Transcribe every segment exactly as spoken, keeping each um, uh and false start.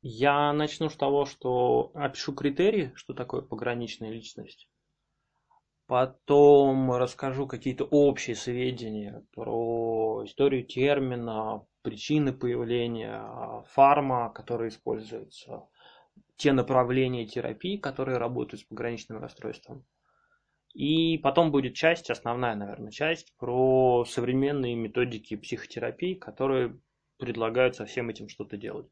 Я начну с того, что опишу критерии, что такое пограничная личность. Потом расскажу какие-то общие сведения про историю термина, причины появления, фарма, которая используется, те направления терапии, которые работают с пограничным расстройством. И потом будет часть, основная, наверное, часть, про современные методики психотерапии, которые предлагают со всем этим что-то делать.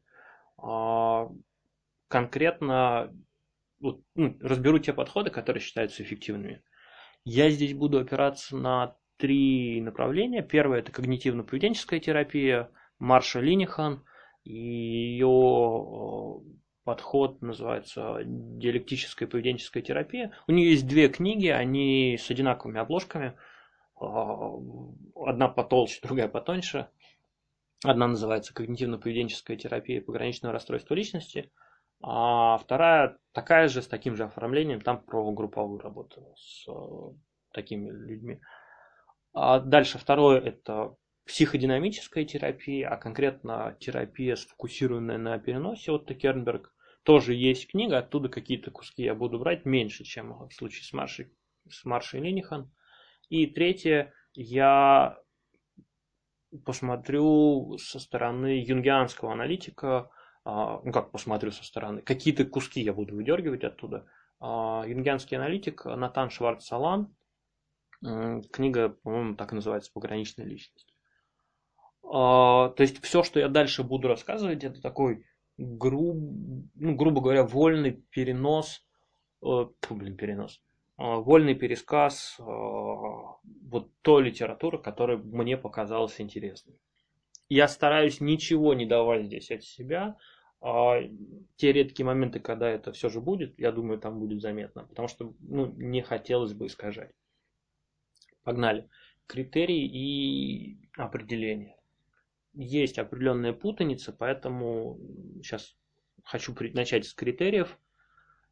Конкретно вот, ну, разберу те подходы, которые считаются эффективными. Я здесь буду опираться на три направления. Первое – это когнитивно-поведенческая терапия, Марша Линехан, и ее подход называется диалектическая поведенческая терапия. У нее есть две книги, они с одинаковыми обложками, одна потолще, другая потоньше. Одна называется «Когнитивно-поведенческая терапия пограничного расстройства личности», а вторая такая же, с таким же оформлением, там про групповую работу с такими людьми. А дальше второе – это психодинамическая терапия, а конкретно терапия, сфокусированная на переносе, Отто Кернберг. Тоже есть книга, оттуда какие-то куски я буду брать, меньше, чем в случае с Маршей, с Маршей Линехан. И третье, я посмотрю со стороны юнгианского аналитика, ну как посмотрю со стороны, какие-то куски я буду выдергивать оттуда. Юнгианский аналитик Натан Шварц-Салант, книга, по-моему, так и называется «Пограничная личность». То есть все, что я дальше буду рассказывать, это такой, груб, ну, грубо говоря, вольный перенос, фу, блин, перенос, вольный пересказ вот той литературы, которая мне показалась интересной. Я стараюсь ничего не давать здесь от себя. Те редкие моменты, когда это все же будет, я думаю, там будет заметно, потому что ну, не хотелось бы искажать. Погнали. Критерии и определения. Есть определенная путаница, поэтому сейчас хочу начать с критериев.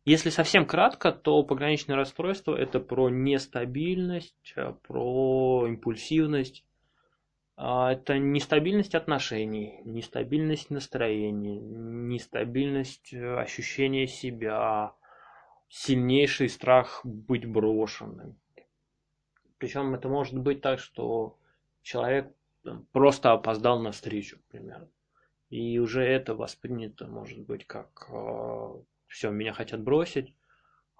Если совсем кратко, то пограничное расстройство – это про нестабильность, про импульсивность. Это нестабильность отношений, нестабильность настроения, нестабильность ощущения себя, сильнейший страх быть брошенным. Причем это может быть так, что человек просто опоздал на встречу, например. И уже это воспринято, может быть, как... Все, меня хотят бросить,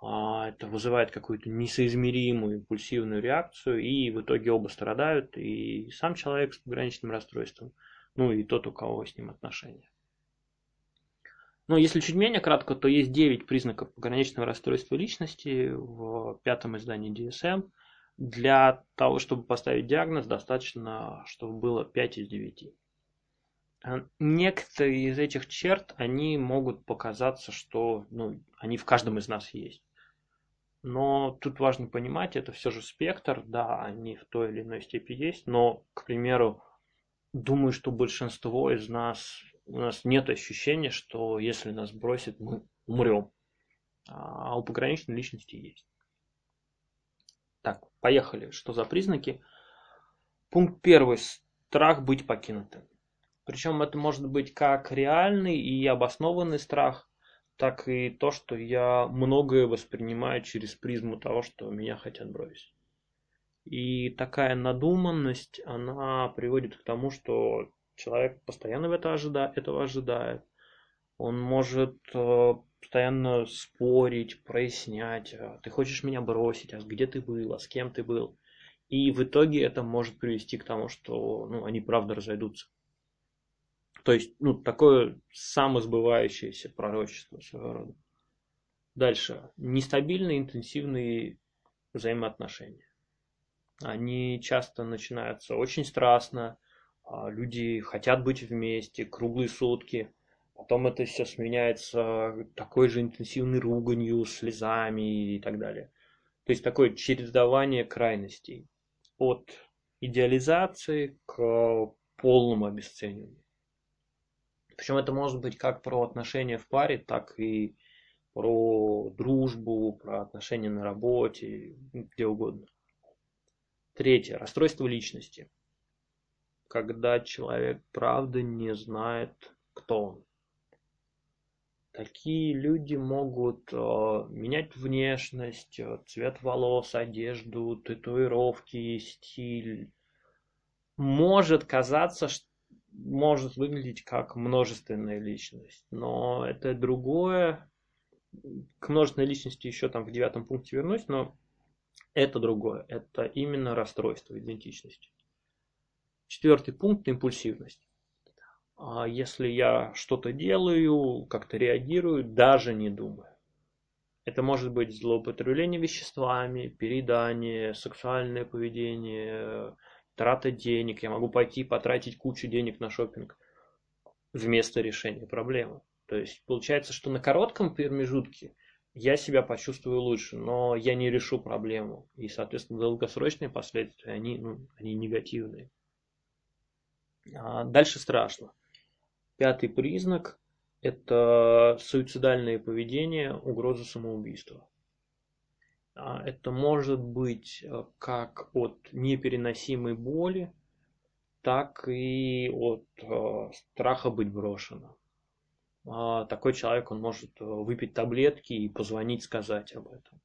это вызывает какую-то несоизмеримую импульсивную реакцию, и в итоге оба страдают, и сам человек с пограничным расстройством, ну и тот, у кого с ним отношения. Но если чуть менее кратко, то есть девять признаков пограничного расстройства личности в пятом издании ди эс эм. Для того, чтобы поставить диагноз, достаточно, чтобы было пять из девяти. Некоторые из этих черт, они могут показаться, что ну, они в каждом из нас есть. Но тут важно понимать, это все же спектр, да, они в той или иной степени есть, но, к примеру, думаю, что большинство из нас, у нас нет ощущения, что если нас бросит, мы умрем. А у пограничной личности есть. Так, поехали. Что за признаки? Пункт первый. Страх быть покинутым. Причем это может быть как реальный и обоснованный страх, так и то, что я многое воспринимаю через призму того, что меня хотят бросить. И такая надуманность, она приводит к тому, что человек постоянно это ожида- этого ожидает. Он может постоянно спорить, прояснять. Ты хочешь меня бросить, а где ты был, а с кем ты был? И в итоге это может привести к тому, что ну, они правда разойдутся. То есть, ну, такое самосбывающееся пророчество своего рода. Дальше. Нестабильные, интенсивные взаимоотношения. Они часто начинаются очень страстно. Люди хотят быть вместе круглые сутки. Потом это все сменяется такой же интенсивной руганью, слезами и так далее. То есть, такое чередование крайностей. От идеализации к полному обесцениванию. Причем это может быть как про отношения в паре, так и про дружбу, про отношения на работе, где угодно. Третье. Расстройство личности. Когда человек правда не знает, кто он. Такие люди могут э, менять внешность, цвет волос, одежду, татуировки, стиль. Может казаться, что может выглядеть как множественная личность, но это другое. К множественной личности еще там в девятом пункте вернусь, но это другое. Это именно расстройство идентичности. Четвертый пункт – импульсивность. Если я что-то делаю, как-то реагирую, даже не думаю. Это может быть злоупотребление веществами, переедание, сексуальное поведение, трата денег. Я могу пойти потратить кучу денег на шопинг вместо решения проблемы. То есть получается, что на коротком промежутке я себя почувствую лучше, но я не решу проблему. И, соответственно, долгосрочные последствия, они, ну, они негативные. А дальше страшно. Пятый признак – это суицидальное поведение, угроза самоубийства. Это может быть как от непереносимой боли, так и от страха быть брошенным. Такой человек, он может выпить таблетки и позвонить, сказать об этом.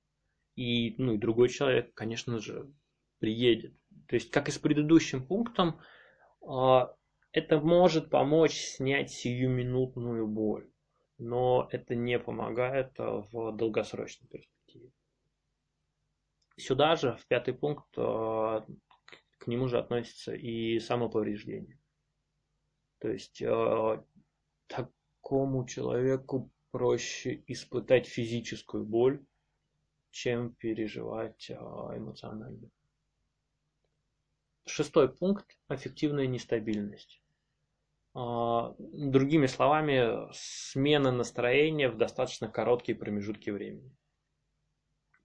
И, ну, и другой человек, конечно же, приедет. То есть, как и с предыдущим пунктом, это может помочь снять сиюминутную боль, но это не помогает в долгосрочной перспективе. Сюда же, в пятый пункт, к нему же относится и самоповреждение. То есть такому человеку проще испытать физическую боль, чем переживать эмоциональную. Шестой пункт – аффективная нестабильность. Другими словами, смена настроения в достаточно короткие промежутки времени.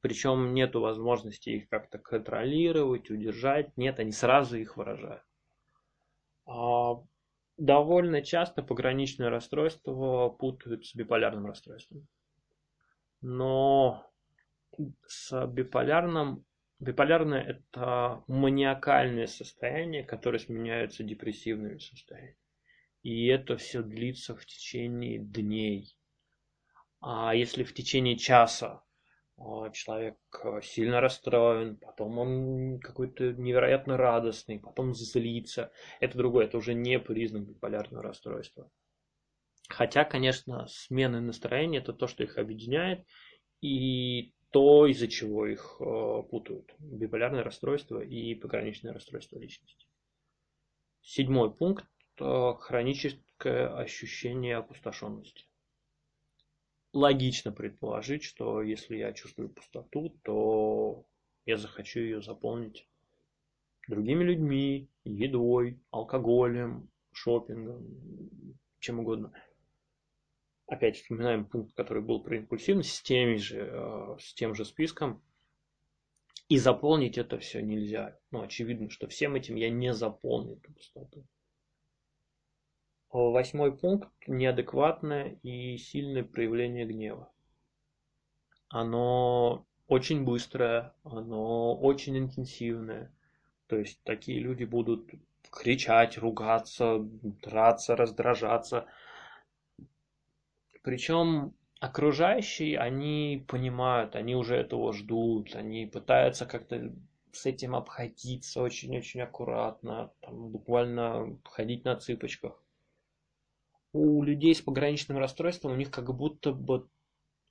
Причем нет возможности их как-то контролировать, удержать. Нет, они сразу их выражают. Довольно часто пограничные расстройства путают с биполярным расстройством. Но с биполярным... Биполярное – это маниакальное состояние, которое сменяется депрессивными состояниями. И это все длится в течение дней. А если в течение часа человек сильно расстроен, потом он какой-то невероятно радостный, потом злится, это другое, это уже не признак биполярного расстройства. Хотя, конечно, смены настроения – это то, что их объединяет, и то, из-за чего их э, путают. Биполярное расстройство и пограничное расстройство личности. Седьмой пункт э, – хроническое ощущение опустошенности. Логично предположить, что если я чувствую пустоту, то я захочу ее заполнить другими людьми, едой, алкоголем, шопингом, чем угодно. Опять вспоминаем пункт, который был про импульсивность, с теми же, с тем же списком. И заполнить это все нельзя. Ну, очевидно, что всем этим я не заполню эту пустоту. Восьмой пункт – неадекватное и сильное проявление гнева. Оно очень быстрое, оно очень интенсивное. То есть такие люди будут кричать, ругаться, драться, раздражаться. Причем окружающие, они понимают, они уже этого ждут, они пытаются как-то с этим обходиться очень-очень аккуратно, там, буквально ходить на цыпочках. У людей с пограничным расстройством у них как будто бы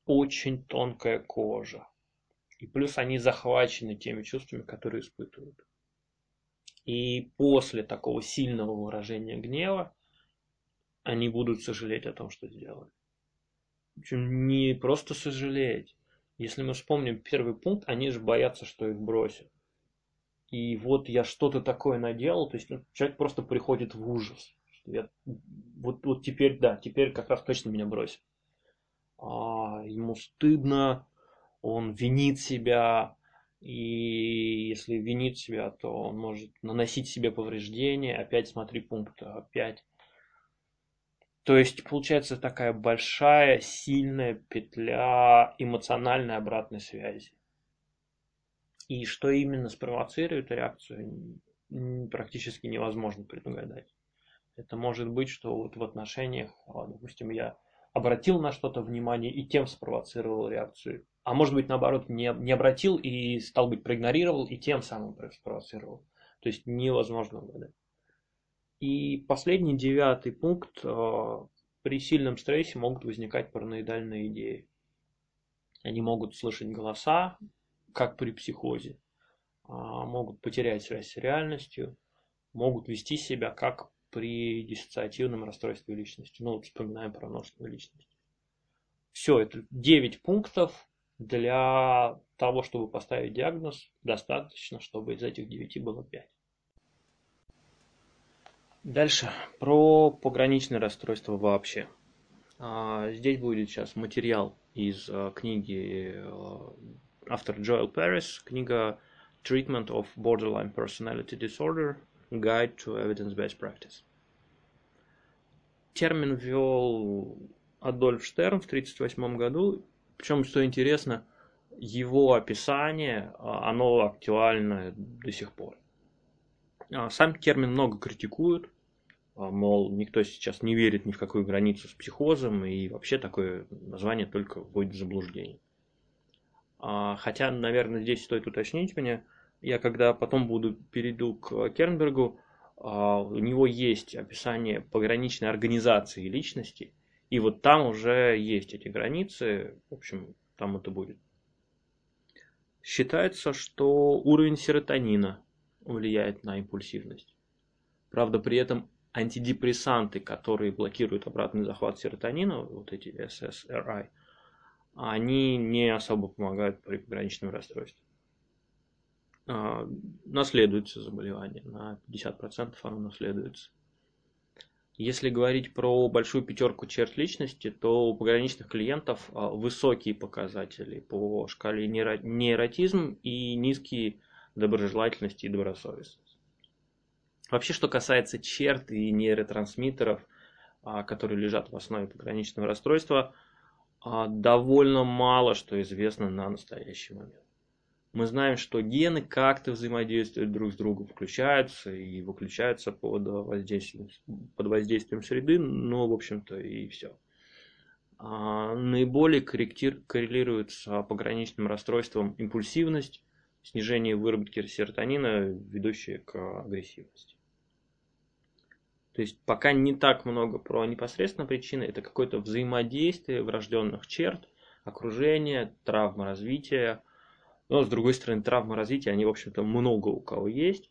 очень тонкая кожа. И плюс они захвачены теми чувствами, которые испытывают. И после такого сильного выражения гнева они будут сожалеть о том, что сделали. Не просто сожалеть. Если мы вспомним первый пункт, они же боятся, что их бросят. И вот я что-то такое наделал, то есть ну, человек просто приходит в ужас. Я, вот, вот теперь, да, теперь как раз точно меня бросят. А, ему стыдно, он винит себя. И если винит себя, то он может наносить себе повреждения. Опять смотри пункт пять. То есть, получается такая большая, сильная петля эмоциональной обратной связи. И что именно спровоцирует реакцию, практически невозможно предугадать. Это может быть, что вот в отношениях, допустим, я обратил на что-то внимание и тем спровоцировал реакцию. А может быть, наоборот, не, не обратил и, стал быть, проигнорировал и тем самым спровоцировал. То есть невозможно угадать. И последний, девятый пункт. При сильном стрессе могут возникать параноидальные идеи. Они могут слышать голоса, как при психозе. Могут потерять связь с реальностью. Могут вести себя как при диссоциативном расстройстве личности. Ну, вот вспоминаем про множество личности. Все, это девять пунктов. Для того, чтобы поставить диагноз, достаточно, чтобы из этих девяти было пять. Дальше. Про пограничное расстройство вообще. Здесь будет сейчас материал из книги автор Джоэл Пэрис. Книга «Treatment of Borderline Personality Disorder. Guide to Evidence-Based Practice». Термин ввел Адольф Штерн в тысяча девятьсот тридцать восьмом году. Причем, что интересно, его описание, оно актуально до сих пор. Сам термин много критикуют, мол, никто сейчас не верит ни в какую границу с психозом, и вообще такое название только вводит в заблуждение. Хотя, наверное, здесь стоит уточнить меня, я когда потом буду перейду к Кернбергу, у него есть описание пограничной организации личности, и вот там уже есть эти границы, в общем, там это будет. Считается, что уровень серотонина влияет на импульсивность. Правда, при этом антидепрессанты, которые блокируют обратный захват серотонина, вот эти эс эс эр ай, они не особо помогают при пограничном расстройстве. Наследуется заболевание, на пятьдесят процентов оно наследуется. Если говорить про большую пятерку черт личности, то у пограничных клиентов высокие показатели по шкале нейротизм и низкие доброжелательности и добросовестности. Вообще, что касается черт и нейротрансмиттеров, которые лежат в основе пограничного расстройства, довольно мало что известно на настоящий момент. Мы знаем, что гены как-то взаимодействуют друг с другом, включаются и выключаются под воздействием, под воздействием среды, ну, в общем-то, и все. А наиболее коррелирует с пограничным расстройством импульсивность, снижение выработки серотонина, ведущее к агрессивности. То есть пока не так много про непосредственные причины, это какое-то взаимодействие врожденных черт, окружения, травма развития. Но, с другой стороны, травмы развития, они, в общем-то, много у кого есть.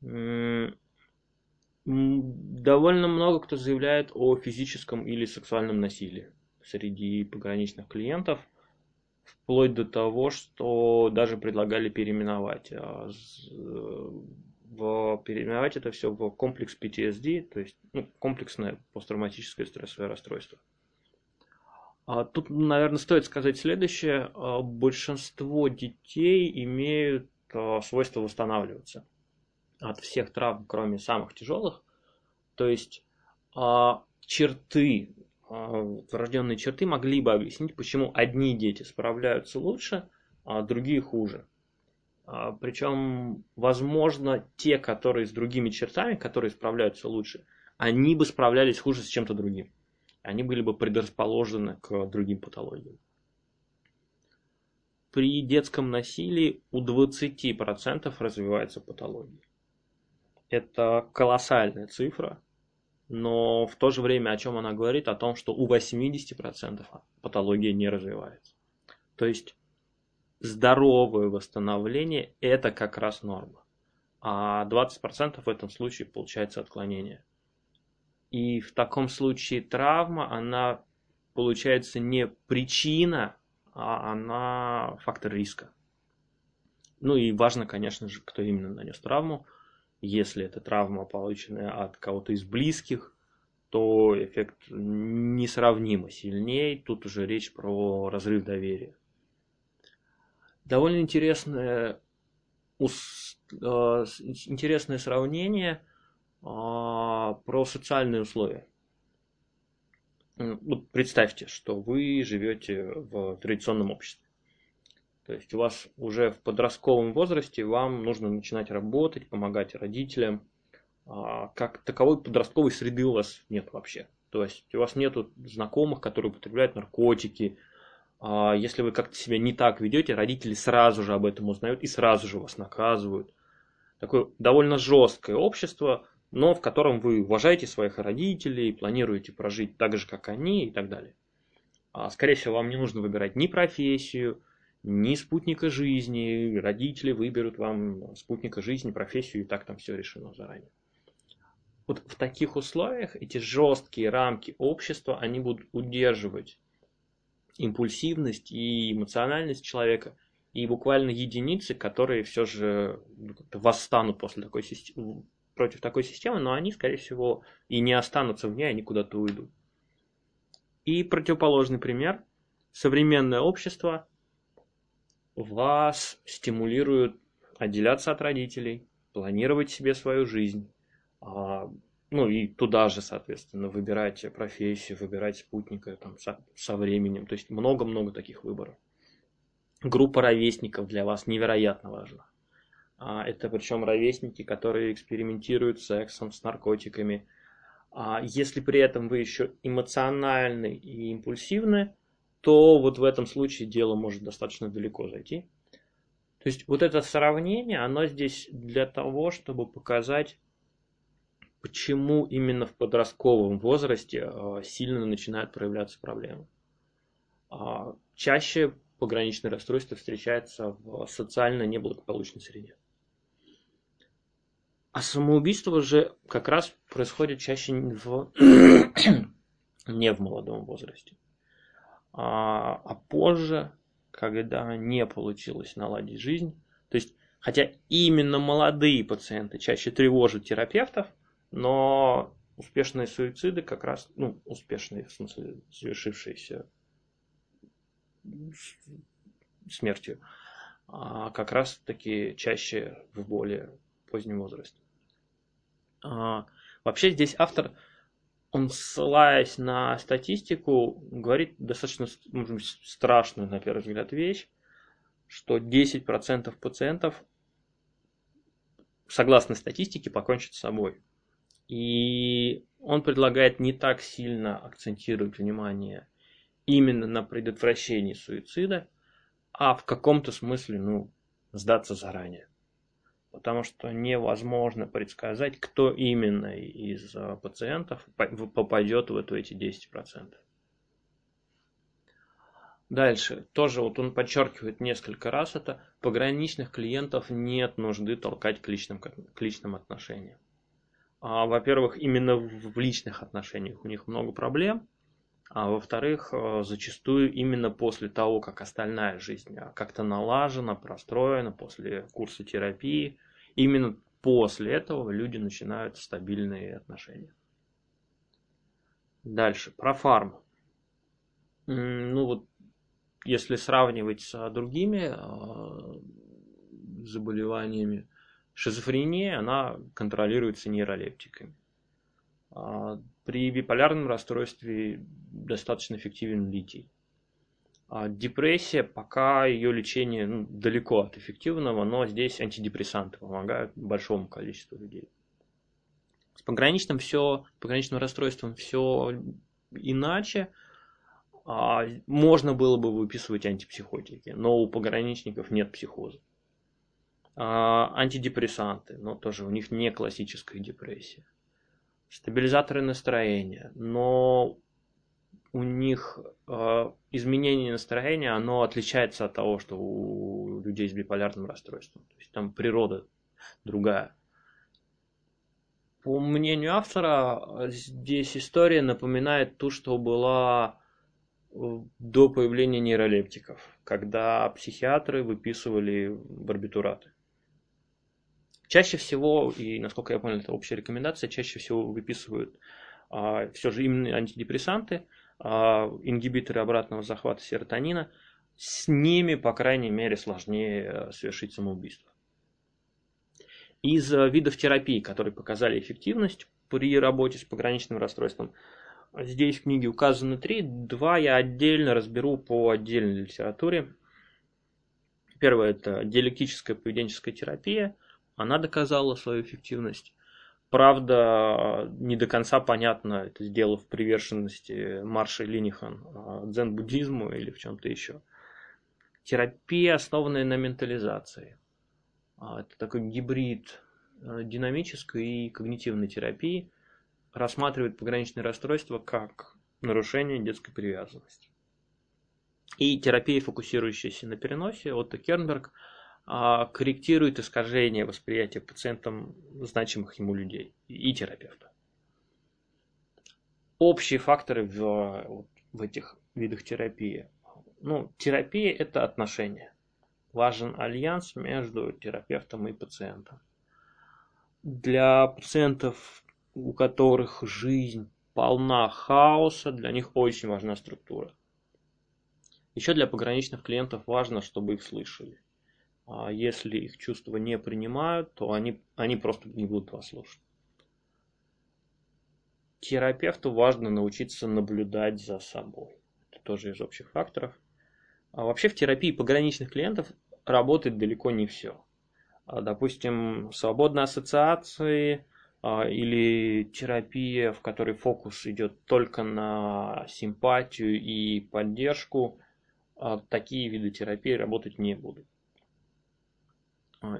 Довольно много кто заявляет о физическом или сексуальном насилии среди пограничных клиентов, вплоть до того, что даже предлагали переименовать. Переименовать это все в комплекс пи ти эс ди, то есть ну, комплексное посттравматическое стрессовое расстройство. Тут, наверное, стоит сказать следующее. Большинство детей имеют свойство восстанавливаться от всех травм, кроме самых тяжелых. То есть черты, врожденные черты могли бы объяснить, почему одни дети справляются лучше, а другие хуже. Причем, возможно, те, которые с другими чертами, которые справляются лучше, они бы справлялись хуже с чем-то другим. Они были бы предрасположены к другим патологиям. При детском насилии у двадцать процентов развивается патология. Это колоссальная цифра, но в то же время о чем она говорит? О том, что у восемьдесят процентов патология не развивается. То есть здоровое восстановление – это как раз норма, а двадцать процентов в этом случае получается отклонение. И в таком случае травма, она получается не причина, а она фактор риска. Ну и важно, конечно же, кто именно нанес травму. Если это травма, полученная от кого-то из близких, то эффект несравнимо сильнее. Тут уже речь про разрыв доверия. Довольно интересное, интересное сравнение про социальные условия. Вот представьте, что вы живете в традиционном обществе. То есть у вас уже в подростковом возрасте вам нужно начинать работать, помогать родителям. Как таковой подростковой среды у вас нет вообще. То есть у вас нету знакомых, которые употребляют наркотики. Если вы как-то себя не так ведете, родители сразу же об этом узнают и сразу же вас наказывают. Такое довольно жесткое общество, но в котором вы уважаете своих родителей, планируете прожить так же, как они и так далее. Скорее всего, вам не нужно выбирать ни профессию, ни спутника жизни. Родители выберут вам спутника жизни, профессию, и так там все решено заранее. Вот в таких условиях эти жесткие рамки общества, они будут удерживать импульсивность и эмоциональность человека, и буквально единицы, которые все же восстанут после такой системы, против такой системы, но они, скорее всего, и не останутся в ней, они куда-то уйдут. И противоположный пример. Современное общество вас стимулирует отделяться от родителей, планировать себе свою жизнь, ну и туда же, соответственно, выбирать профессию, выбирать спутника там, со, со временем. То есть много-много таких выборов. Группа ровесников для вас невероятно важна. Это причем ровесники, которые экспериментируют с сексом, с наркотиками. Если при этом вы еще эмоциональны и импульсивны, то вот в этом случае дело может достаточно далеко зайти. То есть вот это сравнение, оно здесь для того, чтобы показать, почему именно в подростковом возрасте сильно начинают проявляться проблемы. Чаще пограничное расстройство встречается в социально неблагополучной среде. А самоубийство же как раз происходит чаще в... не в молодом возрасте, а, а позже, когда не получилось наладить жизнь. То есть, хотя именно молодые пациенты чаще тревожат терапевтов, но успешные суициды как раз, ну, успешные, в смысле, совершившиеся смертью, как раз таки чаще в более позднем возрасте. Вообще здесь автор, он, ссылаясь на статистику, говорит достаточно, может быть, страшную, на первый взгляд, вещь, что десять процентов пациентов, согласно статистике, покончат с собой. И он предлагает не так сильно акцентировать внимание именно на предотвращении суицида, а в каком-то смысле, ну, сдаться заранее. Потому что невозможно предсказать, кто именно из пациентов попадет в эти десять процентов. Дальше. Тоже вот он подчеркивает несколько раз это. Пограничных клиентов нет нужды толкать к личным, к личным отношениям. Во-первых, именно в личных отношениях у них много проблем, а во-вторых, зачастую именно после того, как остальная жизнь как-то налажена, простроена, после курса терапии, именно после этого люди начинают стабильные отношения. Дальше, про фарму. Ну вот, если сравнивать с другими заболеваниями, шизофрения, она контролируется нейролептиками. При биполярном расстройстве достаточно эффективен литий. Депрессия, пока ее лечение ну, далеко от эффективного, но здесь антидепрессанты помогают большому количеству людей. С пограничным, все, пограничным расстройством все иначе. Можно было бы выписывать антипсихотики, но у пограничников нет психоза. Антидепрессанты, но тоже у них не классическая депрессия. Стабилизаторы настроения, но у них э, изменение настроения, оно отличается от того, что у людей с биполярным расстройством. То есть там природа другая. По мнению автора, здесь история напоминает ту, что была до появления нейролептиков, когда психиатры выписывали барбитураты. Чаще всего, и насколько я понял, это общая рекомендация, чаще всего выписывают а, все же именно антидепрессанты, а, ингибиторы обратного захвата серотонина. С ними, по крайней мере, сложнее совершить самоубийство. Из видов терапии, которые показали эффективность при работе с пограничным расстройством, здесь в книге указаны три. Два я отдельно разберу по отдельной литературе. Первое – это диалектическая поведенческая терапия. Она доказала свою эффективность. правда, не до конца понятно это дело в приверженности Марши Линехан дзен-буддизму или в чем-то еще. Терапия, основанная на ментализации. Это такой гибрид динамической и когнитивной терапии, рассматривает пограничные расстройства как нарушение детской привязанности. И терапия, фокусирующаяся на переносе, Отто Кернберг, корректирует искажение восприятия пациентам значимых ему людей и терапевта. Общие факторы в, в этих видах терапии. Ну, терапия – это отношения. Важен альянс между терапевтом и пациентом. Для пациентов, у которых жизнь полна хаоса, для них очень важна структура. Еще для пограничных клиентов важно, чтобы их слышали. Если их чувства не принимают, то они, они просто не будут вас слушать. Терапевту важно научиться наблюдать за собой. Это тоже из общих факторов. А вообще в терапии пограничных клиентов работает далеко не все. Допустим, свободные ассоциации или терапия, в которой фокус идет только на симпатию и поддержку, такие виды терапии работать не будут.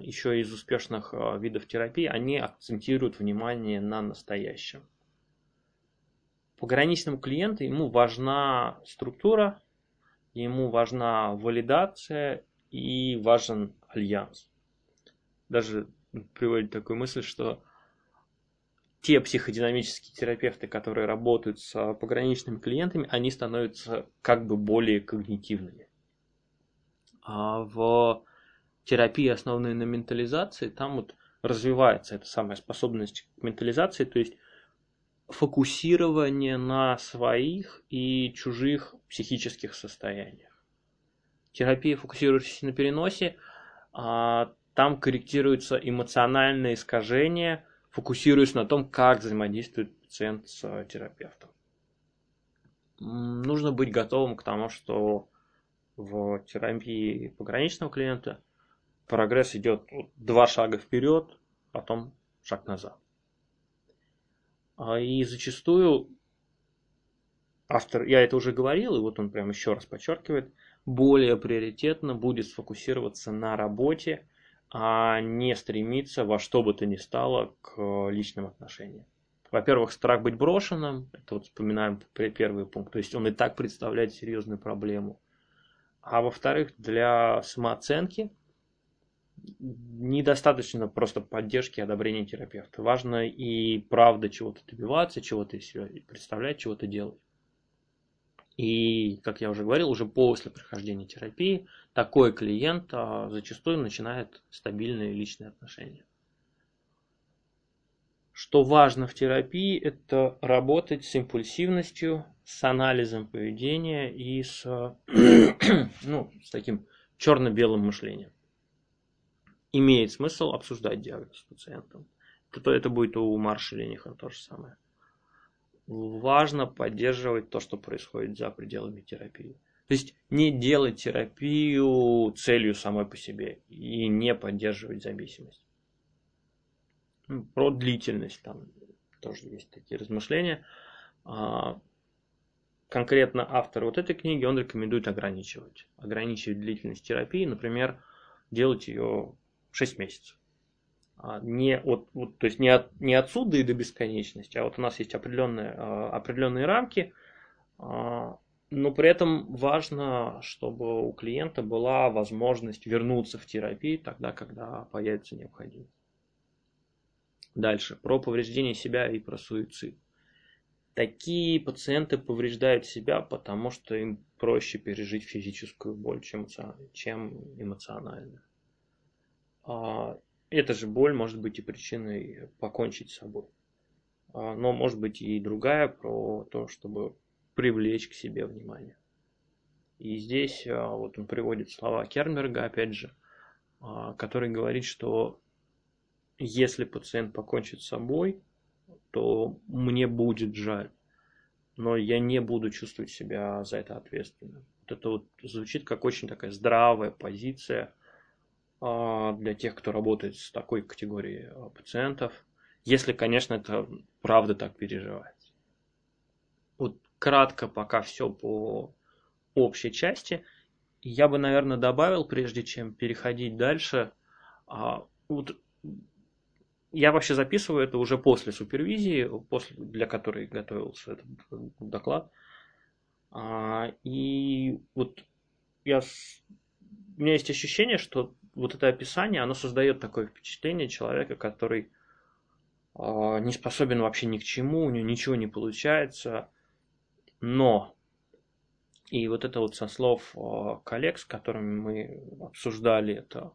Еще из успешных видов терапии, они акцентируют внимание на настоящем. Пограничному клиенту ему важна структура, ему важна валидация и важен альянс. Даже приводит такую мысль, что те психодинамические терапевты, которые работают с пограничными клиентами, они становятся как бы более когнитивными. А в терапии, основанной на ментализации, там вот развивается эта самая способность к ментализации, то есть фокусирование на своих и чужих психических состояниях. Терапия, фокусирующаяся на переносе, там корректируется эмоциональное искажение, фокусируясь на том, как взаимодействует пациент с терапевтом. Нужно быть готовым к тому, что в терапии пограничного клиента прогресс идет два шага вперед, потом шаг назад. И зачастую автор, я это уже говорил, и вот он прям еще раз подчеркивает, более приоритетно будет сфокусироваться на работе, а не стремиться во что бы то ни стало к личным отношениям. Во-первых, страх быть брошенным, это вот вспоминаем первый пункт, то есть он и так представляет серьезную проблему. А во-вторых, для самооценки недостаточно просто поддержки и одобрения терапевта. Важно и правда чего-то добиваться, чего-то представлять, чего-то делать. И, как я уже говорил, уже после прохождения терапии такой клиент зачастую начинает стабильные личные отношения. Что важно в терапии, это работать с импульсивностью, с анализом поведения и с, ну, с таким черно-белым мышлением. Имеет смысл обсуждать диагноз с пациентом. То это будет у Марши Линехан то же самое. Важно поддерживать то, что происходит за пределами терапии. То есть не делать терапию целью самой по себе и не поддерживать зависимость. Про длительность там тоже есть такие размышления. Конкретно автор вот этой книги, он рекомендует ограничивать. Ограничивать длительность терапии, например, делать ее шесть месяцев. Не от, вот, то есть не, от, не отсюда и до бесконечности, а вот у нас есть определенные, определенные рамки, но при этом важно, чтобы у клиента была возможность вернуться в терапию тогда, когда появится необходимость. Дальше, про повреждение себя и про суицид. Такие пациенты повреждают себя, потому что им проще пережить физическую боль, чем эмоциональную. Эта же боль может быть и причиной покончить с собой. Но может быть и другая, про то, чтобы привлечь к себе внимание. И здесь вот он приводит слова Кернберга, опять же, который говорит, что если пациент покончит с собой, то мне будет жаль, но я не буду чувствовать себя за это ответственным. Вот это вот звучит как очень такая здравая позиция для тех, кто работает с такой категорией пациентов. Если, конечно, это правда так переживать. Вот кратко пока все по общей части. Я бы, наверное, добавил, прежде чем переходить дальше, вот я вообще записываю это уже после супервизии, после, для которой готовился этот доклад. И вот я, у меня есть ощущение, что вот это описание, оно создает такое впечатление человека, который не способен вообще ни к чему, у него ничего не получается, но... И вот это вот со слов коллег, с которыми мы обсуждали это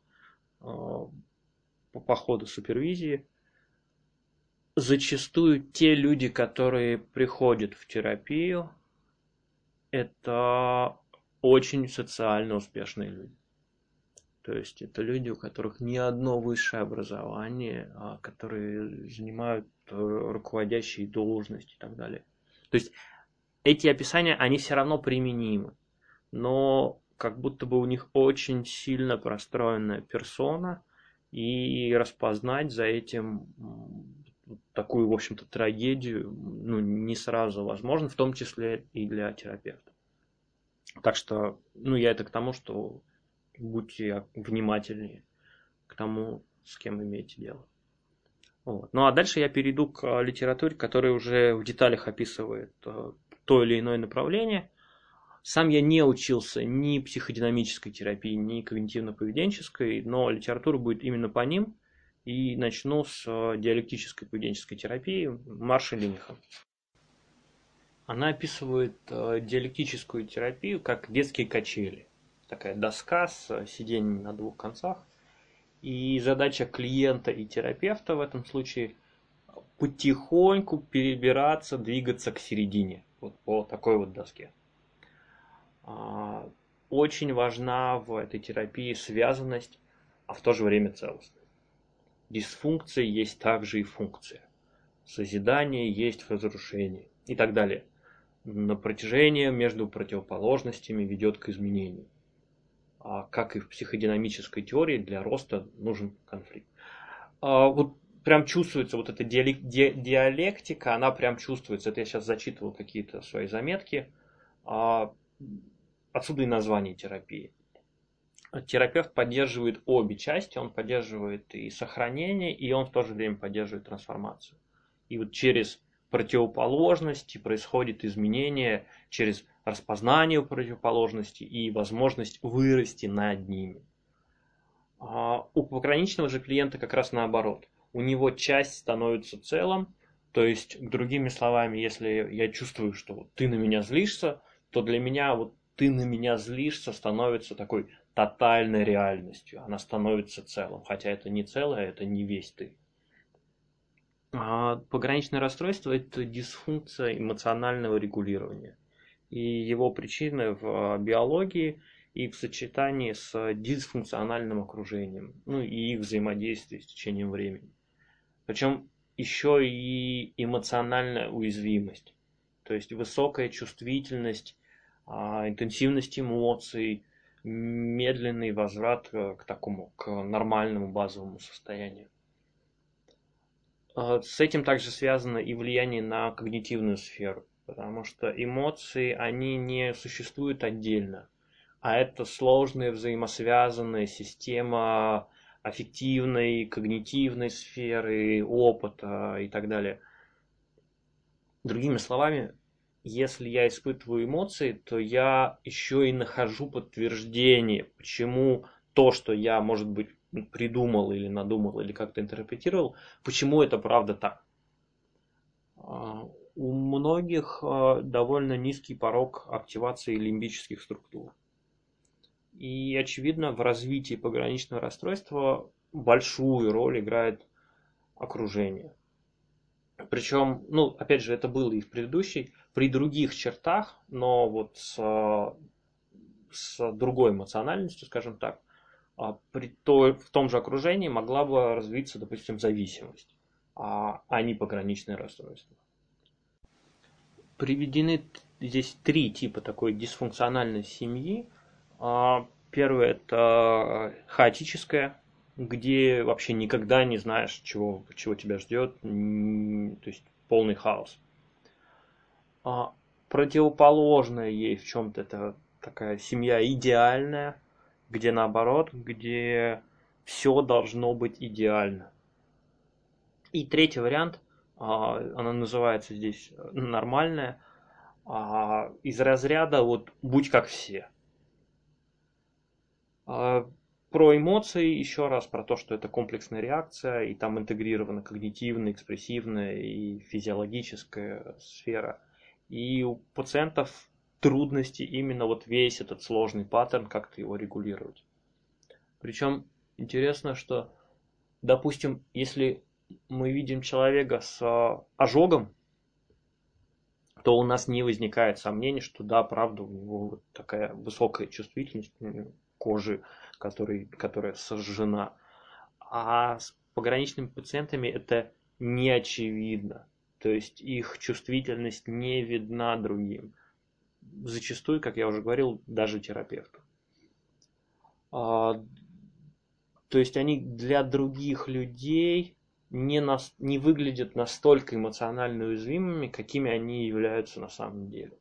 по ходу супервизии, зачастую те люди, которые приходят в терапию, это очень социально успешные люди. То есть это люди, у которых ни одно высшее образование, которые занимают руководящие должности и так далее. То есть эти описания, они все равно применимы, но как будто бы у них очень сильно простроенная персона, и распознать за этим такую, в общем-то, трагедию, ну, не сразу возможно, в том числе и для терапевта. Так что, ну, я это к тому, что будьте внимательнее к тому, с кем имеете дело. Вот. Ну, а дальше я перейду к литературе, которая уже в деталях описывает то или иное направление. Сам я не учился ни психодинамической терапии, ни когнитивно-поведенческой, но литература будет именно по ним. И начну с диалектической поведенческой терапии Марши Линехан. Она описывает диалектическую терапию как детские качели. Такая доска с сиденьем на двух концах. И задача клиента и терапевта в этом случае потихоньку перебираться, двигаться к середине. Вот по такой вот доске. Очень важна в этой терапии связанность, а в то же время целостность. Дисфункция есть также и функция. Созидание есть разрушение и так далее. Напряжение между противоположностями ведет к изменению. Как и в психодинамической теории, для роста нужен конфликт. Вот прям чувствуется вот эта диалектика, она прям чувствуется. Это я сейчас зачитывал какие-то свои заметки. Отсюда и название терапии. Терапевт поддерживает обе части. Он поддерживает и сохранение, и он в то же время поддерживает трансформацию. И вот через противоположности происходит изменение, через распознание противоположности и возможность вырасти над ними. У пограничного же клиента как раз наоборот. У него часть становится целым, то есть, другими словами, если я чувствую, что ты на меня злишься, то для меня вот ты на меня злишься становится такой тотальной реальностью, она становится целым, хотя это не целое, это не весь ты. Пограничное расстройство – это дисфункция эмоционального регулирования, и его причины в биологии и в сочетании с дисфункциональным окружением, ну и их взаимодействие с течением времени. Причем еще и эмоциональная уязвимость, то есть высокая чувствительность, интенсивность эмоций, медленный возврат к такому, к нормальному базовому состоянию. С этим также связано и влияние на когнитивную сферу, потому что эмоции, они не существуют отдельно, а это сложная взаимосвязанная система аффективной, когнитивной сферы, опыта и так далее. Другими словами, если я испытываю эмоции, то я еще и нахожу подтверждение, почему то, что я, может быть, придумал или надумал, или как-то интерпретировал, почему это правда так. У многих довольно низкий порог активации лимбических структур. И, очевидно, в развитии пограничного расстройства большую роль играет окружение. Причем, ну, опять же, это было и в предыдущей, при других чертах, но вот с, с другой эмоциональностью, скажем так, при той, в том же окружении могла бы развиться, допустим, зависимость, а, а не пограничное расстройство. Приведены здесь три типа такой дисфункциональной семьи. Первое – это хаотическое, где вообще никогда не знаешь, чего, чего тебя ждет, то есть полный хаос. А противоположная ей в чем-то это такая семья идеальная, где наоборот, где все должно быть идеально. И третий вариант, она называется здесь нормальная, из разряда вот будь как все. Про эмоции еще раз, про то, что это комплексная реакция, и там интегрирована когнитивная, экспрессивная и физиологическая сфера. И у пациентов трудности именно вот весь этот сложный паттерн, как-то его регулировать. Причем интересно, что, допустим, если мы видим человека с ожогом, то у нас не возникает сомнений, что да, правда, у него вот такая высокая чувствительность кожи, который, которая сожжена. А с пограничными пациентами это не очевидно. То есть их чувствительность не видна другим. Зачастую, как я уже говорил, даже терапевту. А, то есть они для других людей не, на, не выглядят настолько эмоционально уязвимыми, какими они являются на самом деле.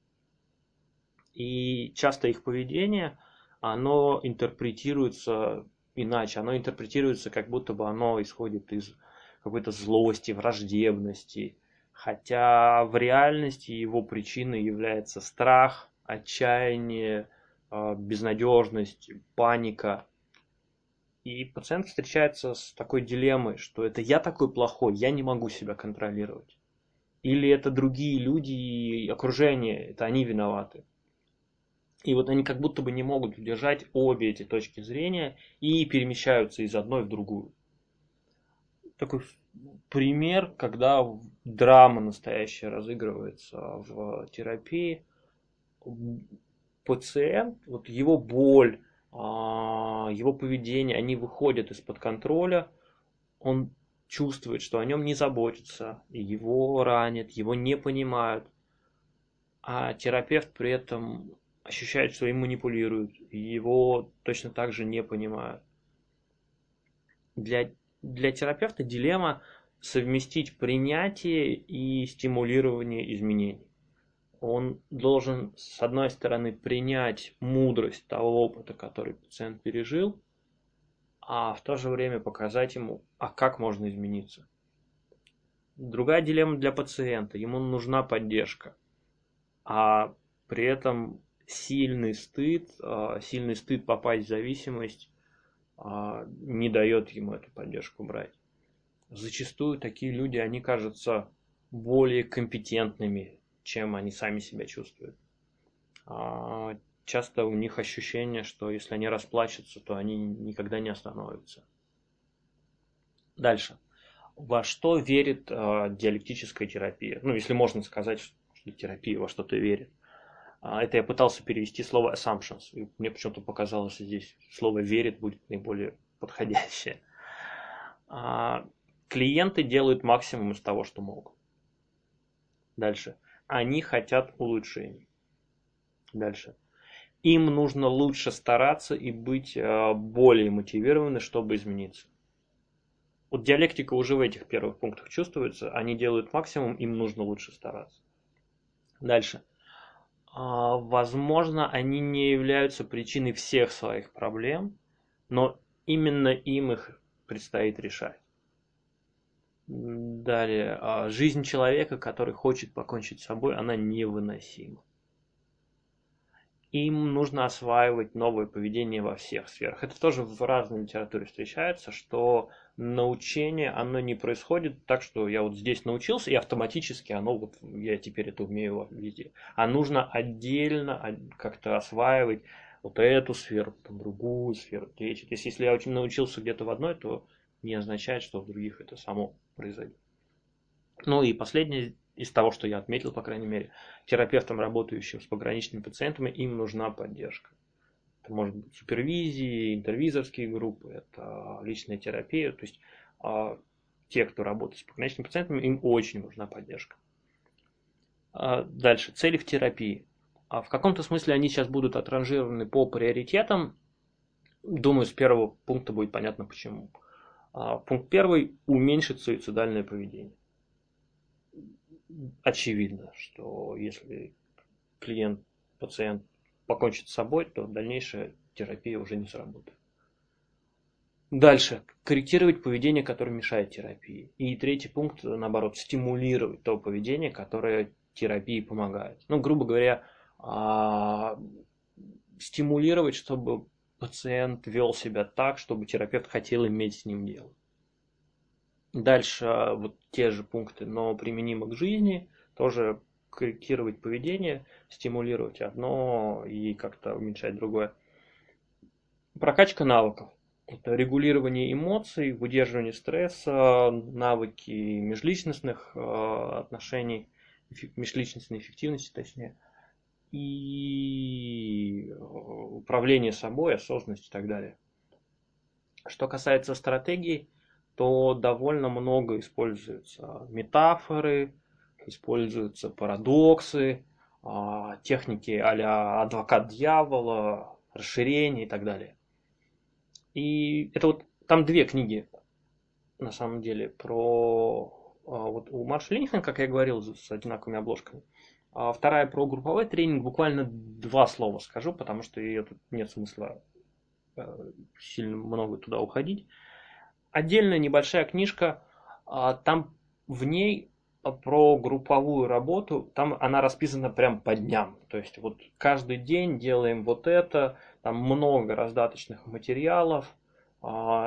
И часто их поведение... оно интерпретируется иначе, оно интерпретируется, как будто бы оно исходит из какой-то злости, враждебности, хотя в реальности его причиной является страх, отчаяние, безнадежность, паника. И пациент встречается с такой дилеммой, что это я такой плохой, я не могу себя контролировать. Или это другие люди и окружение, это они виноваты. И вот они как будто бы не могут удержать обе эти точки зрения и перемещаются из одной в другую. Такой пример, когда драма настоящая разыгрывается в терапии. Пациент, вот его боль, его поведение, они выходят из-под контроля. Он чувствует, что о нем не заботятся, его ранят, его не понимают. А терапевт при этом... ощущает, что им манипулируют, его точно так же не понимают. Для, для терапевта дилемма совместить принятие и стимулирование изменений. Он должен, с одной стороны, принять мудрость того опыта, который пациент пережил, а в то же время показать ему, а как можно измениться. Другая дилемма для пациента. Ему нужна поддержка, а при этом... сильный стыд, сильный стыд попасть в зависимость не дает ему эту поддержку брать. Зачастую такие люди, они кажутся более компетентными, чем они сами себя чувствуют. Часто у них ощущение, что если они расплачутся, то они никогда не остановятся. Дальше. Во что верит диалектическая терапия? Ну, если можно сказать, что терапия во что-то верит. Это я пытался перевести слово assumptions. И мне почему-то показалось, что здесь слово верит будет наиболее подходящее. Клиенты делают максимум из того, что могут. Дальше. Они хотят улучшений. Дальше. Им нужно лучше стараться и быть более мотивированы, чтобы измениться. Вот диалектика уже в этих первых пунктах чувствуется. Они делают максимум, им нужно лучше стараться. Дальше. Возможно, они не являются причиной всех своих проблем, но именно им их предстоит решать. Далее. Жизнь человека, который хочет покончить с собой, она невыносима. Им нужно осваивать новое поведение во всех сферах. Это тоже в разной литературе встречается, что научение, оно не происходит так, что я вот здесь научился, и автоматически оно, вот я теперь это умею везде. А нужно отдельно как-то осваивать вот эту сферу, потом другую сферу, третью. То есть, если я очень научился где-то в одной, то не означает, что в других это само произойдет. Ну и последнее. Из того, что я отметил, по крайней мере, терапевтам, работающим с пограничными пациентами, им нужна поддержка. Это может быть супервизии, интервизорские группы, это личная терапия. То есть те, кто работает с пограничными пациентами, им очень нужна поддержка. Дальше. Цели в терапии. В каком-то смысле они сейчас будут отранжированы по приоритетам, Думаю, с первого пункта будет понятно почему. Пункт первый – уменьшить суицидальное поведение. Очевидно, что если клиент, пациент покончит с собой, то дальнейшая терапия уже не сработает. Дальше. Корректировать поведение, которое мешает терапии. И третий пункт, наоборот, стимулировать то поведение, которое терапии помогает. Ну, грубо говоря, стимулировать, чтобы пациент вел себя так, чтобы терапевт хотел иметь с ним дело. Дальше вот те же пункты, но применимо к жизни. Тоже корректировать поведение, стимулировать одно и как-то уменьшать другое. Прокачка навыков. Это регулирование эмоций, выдерживание стресса, навыки межличностных отношений, межличностной эффективности, точнее, и управление собой, осознанность и так далее. Что касается стратегий, то довольно много используются метафоры, используются парадоксы, техники а-ля адвокат дьявола, расширение и так далее. И это вот там две книги, на самом деле, про вот у Марши Линехан, как я говорил, с одинаковыми обложками. А вторая про групповой тренинг, буквально два слова скажу, потому что ее тут нет смысла сильно много туда уходить. Отдельная небольшая книжка, там в ней про групповую работу, там она расписана прям по дням. То есть вот каждый день делаем вот это, там много раздаточных материалов,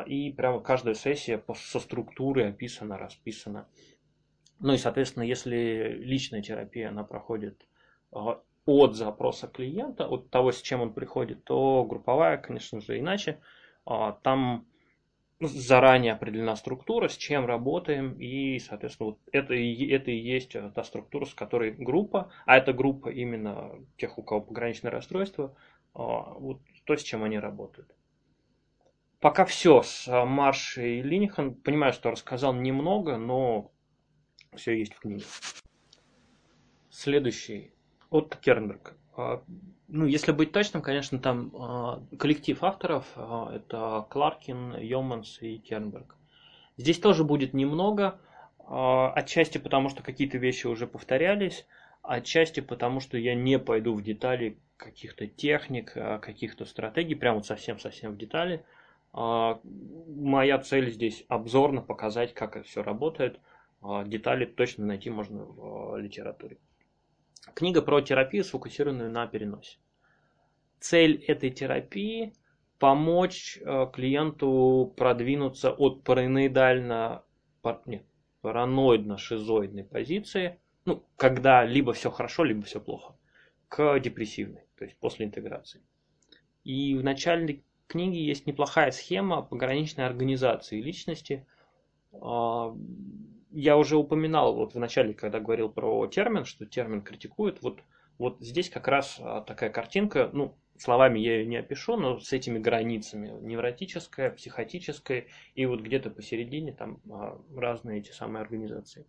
и прямо каждая сессия со структурой описана, расписана. Ну и, соответственно, если личная терапия, она проходит от запроса клиента, от того, с чем он приходит, то групповая, конечно же, иначе. Там заранее определена структура, с чем работаем, и, соответственно, вот это, и, это и есть та структура, с которой группа, а это группа именно тех, у кого пограничное расстройство, вот то, с чем они работают. Пока все с Маршей Линехан. Понимаю, что рассказал немного, но все есть в книге. Следующий. Отто Кернберг. Ну, если быть точным, конечно, там коллектив авторов – это Кларкин, Йоманс и Кернберг. Здесь тоже будет немного, отчасти потому, что какие-то вещи уже повторялись, отчасти потому, что я не пойду в детали каких-то техник, каких-то стратегий, прямо вот совсем-совсем в детали. Моя цель здесь обзорно показать, как это все работает. Детали точно найти можно в литературе. Книга про терапию, сфокусированную на переносе. Цель этой терапии – помочь клиенту продвинуться от параноидально, нет, параноидно-шизоидной позиции, ну, когда либо все хорошо, либо все плохо, к депрессивной, то есть после интеграции. И в начале книги есть неплохая схема пограничной организации личности. Я уже упоминал вот в начале, когда говорил про термин, что термин критикует. Вот, вот здесь как раз такая картинка, ну, словами я ее не опишу, но с этими границами. Невротическая, психотическая и вот где-то посередине там разные эти самые организации.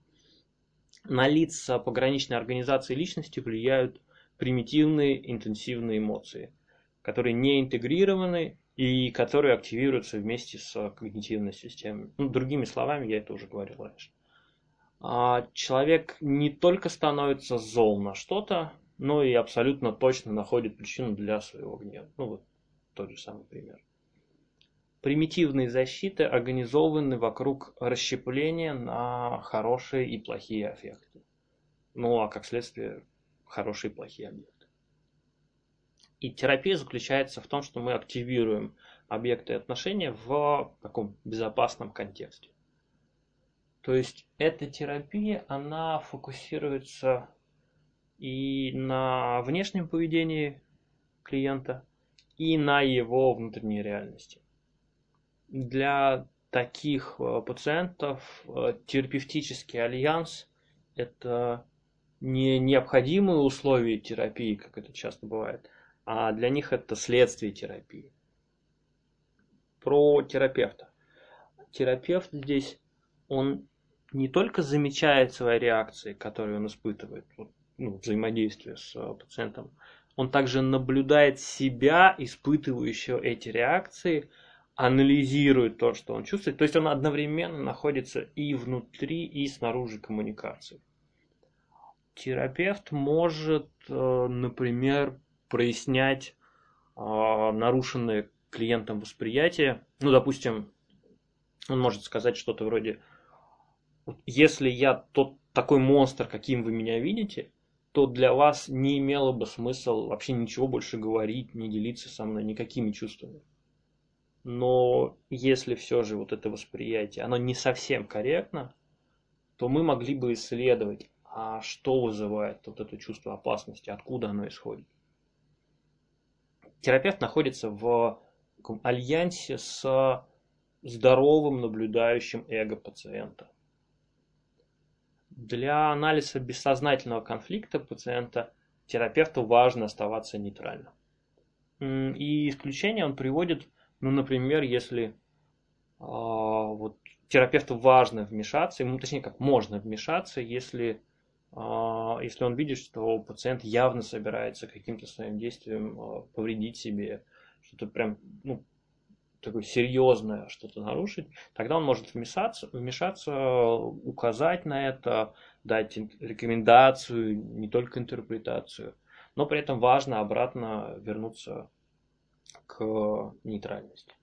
На лица пограничной организации личности влияют примитивные интенсивные эмоции, которые не интегрированы и которые активируются вместе с когнитивной системой. Ну, другими словами, я это уже говорил раньше. Человек не только становится зол на что-то, но и абсолютно точно находит причину для своего гнева. Ну вот тот же самый пример. Примитивные защиты организованы вокруг расщепления на хорошие и плохие аффекты. Ну а как следствие, хорошие и плохие объекты. И терапия заключается в том, что мы активируем объекты и отношения в таком безопасном контексте. То есть эта терапия, она фокусируется и на внешнем поведении клиента, и на его внутренней реальности. Для таких пациентов терапевтический альянс – это не необходимые условия терапии, как это часто бывает, а для них это следствие терапии. Про терапевта. Терапевт здесь, он не только замечает свои реакции, которые он испытывает, ну, взаимодействие с пациентом, он также наблюдает себя, испытывающего эти реакции, анализирует то, что он чувствует. То есть он одновременно находится и внутри, и снаружи коммуникации. Терапевт может, например, прояснять нарушенное клиентом восприятие. Ну, допустим, он может сказать что-то вроде: если я тот такой монстр, каким вы меня видите, то для вас не имело бы смысла вообще ничего больше говорить, не делиться со мной никакими чувствами. Но если все же вот это восприятие, оно не совсем корректно, то мы могли бы исследовать, а что вызывает вот это чувство опасности, откуда оно исходит. Терапевт находится в альянсе с здоровым наблюдающим эго пациента. Для анализа бессознательного конфликта пациента терапевту важно оставаться нейтральным. И исключение он приводит, ну, например, если э, вот, терапевту важно вмешаться, ему, точнее, как можно вмешаться, если, э, если он видит, что пациент явно собирается каким-то своим действием э, повредить себе, что-то прям, ну, такое серьезное что-то нарушить, тогда он может вмешаться, вмешаться, указать на это, дать рекомендацию, не только интерпретацию, но при этом важно обратно вернуться к нейтральности.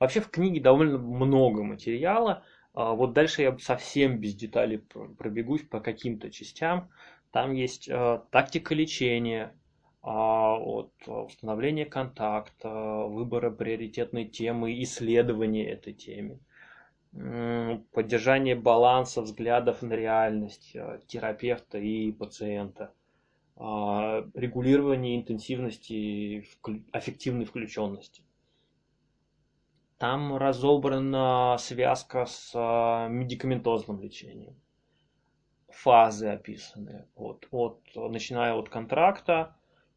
Вообще в книге довольно много материала, вот дальше я совсем без деталей пробегусь по каким-то частям. Там есть тактика лечения, от установления контакта, выбора приоритетной темы, исследования этой темы, поддержание баланса взглядов на реальность терапевта и пациента, регулирование интенсивности аффективной включенности. Там разобрана связка с медикаментозным лечением. Фазы описаны, от, от, начиная от контракта,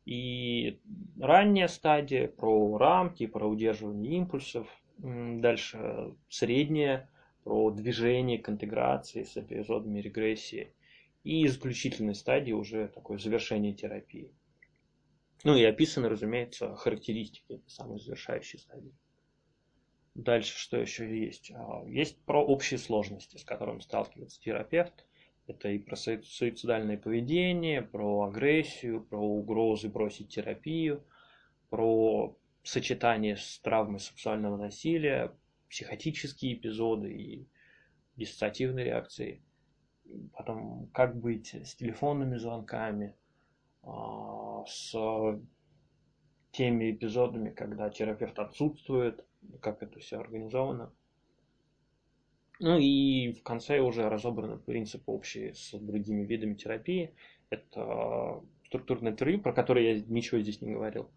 и ранняя стадия про рамки, про удерживание импульсов. Дальше средняя про движение к интеграции с эпизодами регрессии. И исключительной стадии уже такое завершение терапии. Ну и описаны, разумеется, характеристики самой завершающей стадии. Дальше что еще есть? Есть про общие сложности, с которыми сталкивается терапевт. Это и про суицидальное поведение, про агрессию, про угрозы бросить терапию, про сочетание с травмой сексуального насилия, психотические эпизоды и диссоциативные реакции. Потом, как быть с телефонными звонками, с теми эпизодами, когда терапевт отсутствует, как это все организовано. Ну и в конце уже разобраны принципы общие с другими видами терапии. Это структурное интервью, про которое я ничего здесь не говорил.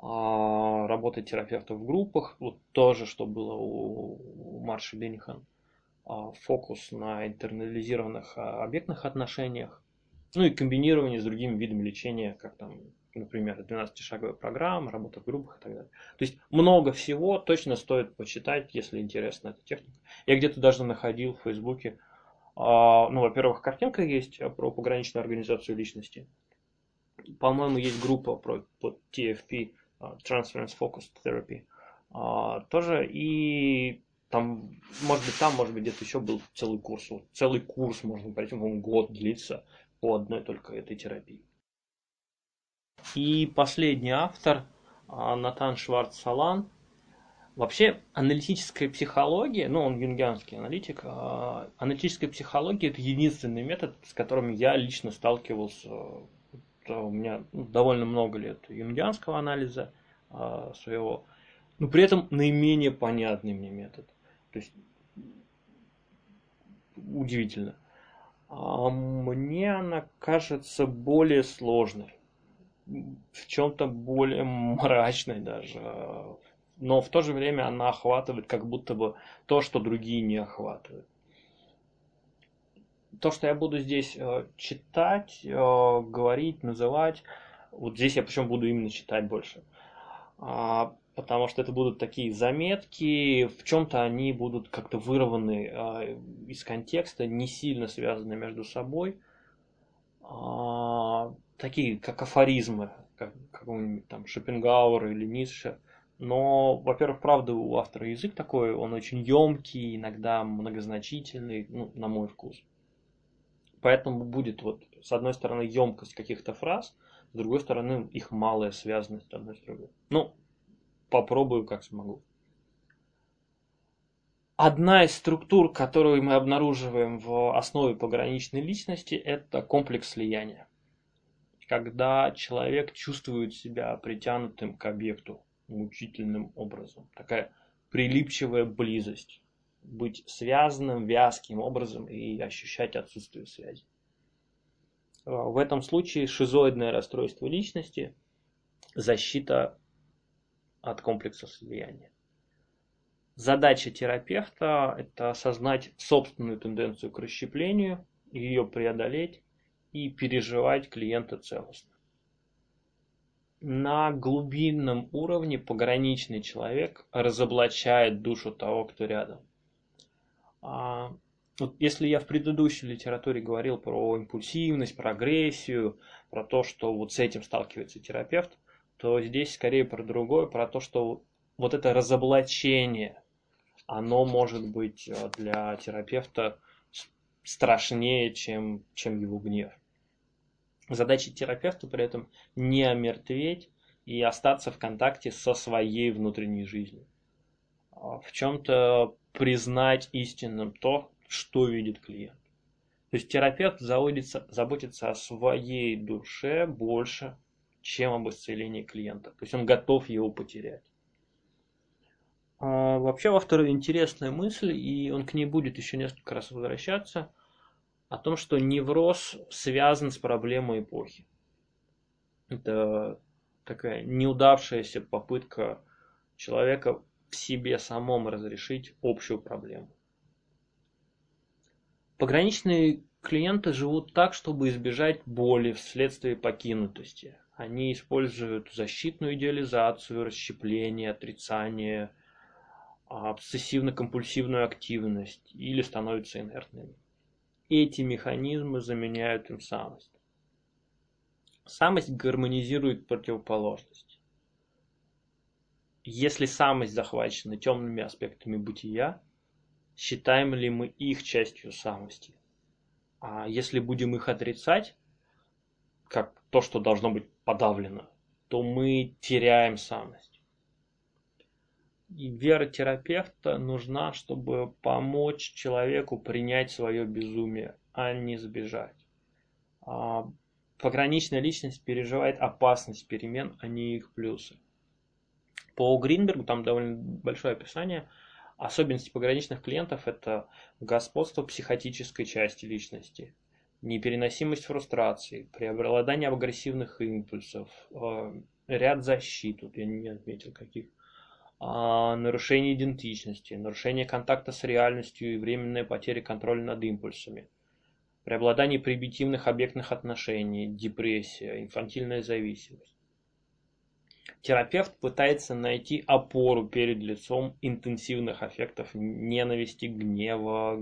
А работа терапевта в группах, вот тоже, что было у Марши Линехан. А фокус на интернализированных объектных отношениях. Ну и комбинирование с другими видами лечения, как там, например, двенадцатишаговая программа, работа в группах и так далее. То есть много всего, точно стоит почитать, если интересна эта техника. Я где-то даже находил в Фейсбуке, ну, во-первых, картинка есть про пограничную организацию личности. По-моему, есть группа про, про ти эф пи, Transference Focused Therapy, тоже. И там, может быть, там, может быть, где-то еще был целый курс. Вот, целый курс, можно пройти, по-моему, год длится по одной только этой терапии. И последний автор, Натан Шварц-Салант. Вообще аналитическая психология, ну он юнгианский аналитик, аналитическая психология — это единственный метод, с которым я лично сталкивался. У меня довольно много лет юнгианского анализа своего, но при этом наименее понятный мне метод. То есть удивительно. Мне она кажется более сложной. В чем-то более мрачной даже. Но в то же время она охватывает как будто бы то, что другие не охватывают. То, что я буду здесь читать, говорить, называть, вот здесь я причем буду именно читать больше. Потому что это будут такие заметки, в чем-то они будут как-то вырваны из контекста, не сильно связаны между собой. Такие, как афоризмы, как, какого-нибудь там Шопенгауэра или Ницше. Но, во-первых, правда, у автора язык такой, он очень емкий, иногда многозначительный, ну, на мой вкус. Поэтому будет вот, с одной стороны, емкость каких-то фраз, с другой стороны, их малая связанность одной с другой. Ну, попробую, как смогу. Одна из структур, которую мы обнаруживаем в основе пограничной личности, это комплекс слияния. Когда человек чувствует себя притянутым к объекту мучительным образом. Такая прилипчивая близость. Быть связанным, вязким образом и ощущать отсутствие связи. В этом случае шизоидное расстройство личности, защита от комплекса слияния. Задача терапевта – это осознать собственную тенденцию к расщеплению, ее преодолеть и переживать клиента целостно. На глубинном уровне пограничный человек разоблачает душу того, кто рядом. Вот если я в предыдущей литературе говорил про импульсивность, про агрессию, про то, что вот с этим сталкивается терапевт, то здесь скорее про другое, про то, что вот это разоблачение, оно может быть для терапевта страшнее, чем, чем его гнев. Задача терапевта при этом не омертветь и остаться в контакте со своей внутренней жизнью. В чем-то признать истинным то, что видит клиент. То есть терапевт заботится, заботится о своей душе больше, чем об исцелении клиента. То есть он готов его потерять. Вообще у автора интересная мысль, и он к ней будет еще несколько раз возвращаться, о том, что невроз связан с проблемой эпохи. Это такая неудавшаяся попытка человека в себе самом разрешить общую проблему. Пограничные клиенты живут так, чтобы избежать боли вследствие покинутости. Они используют защитную идеализацию, расщепление, отрицание, обсессивно-компульсивную активность или становятся инертными. Эти механизмы заменяют им самость. Самость гармонизирует противоположность. Если самость захвачена темными аспектами бытия, считаем ли мы их частью самости? А если будем их отрицать, как то, что должно быть подавлено, то мы теряем самость. И вера терапевта нужна, чтобы помочь человеку принять свое безумие, а не сбежать. Пограничная личность переживает опасность перемен, а не их плюсы. По Гринбергу, там довольно большое описание, особенности пограничных клиентов – это господство психотической части личности, непереносимость фрустрации, преобладание агрессивных импульсов, ряд защит, тут я не отметил каких, нарушение идентичности, нарушение контакта с реальностью и временная потеря контроля над импульсами, преобладание примитивных объектных отношений, депрессия, инфантильная зависимость. Терапевт пытается найти опору перед лицом интенсивных аффектов ненависти, гнева,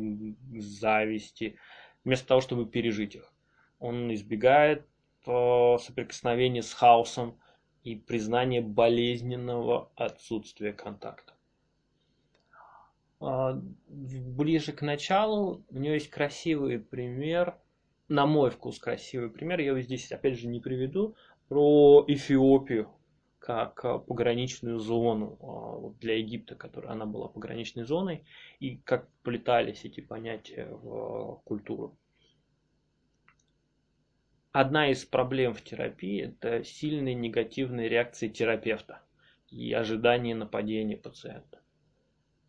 зависти, вместо того, чтобы пережить их. Он избегает соприкосновения с хаосом и признание болезненного отсутствия контакта. Ближе к началу у него есть красивый пример, на мой вкус красивый пример, я его здесь опять же не приведу, про Эфиопию как пограничную зону для Египта, которая она была пограничной зоной, и как вплетались эти понятия в культуру. Одна из проблем в терапии – это сильные негативные реакции терапевта и ожидание нападения пациента.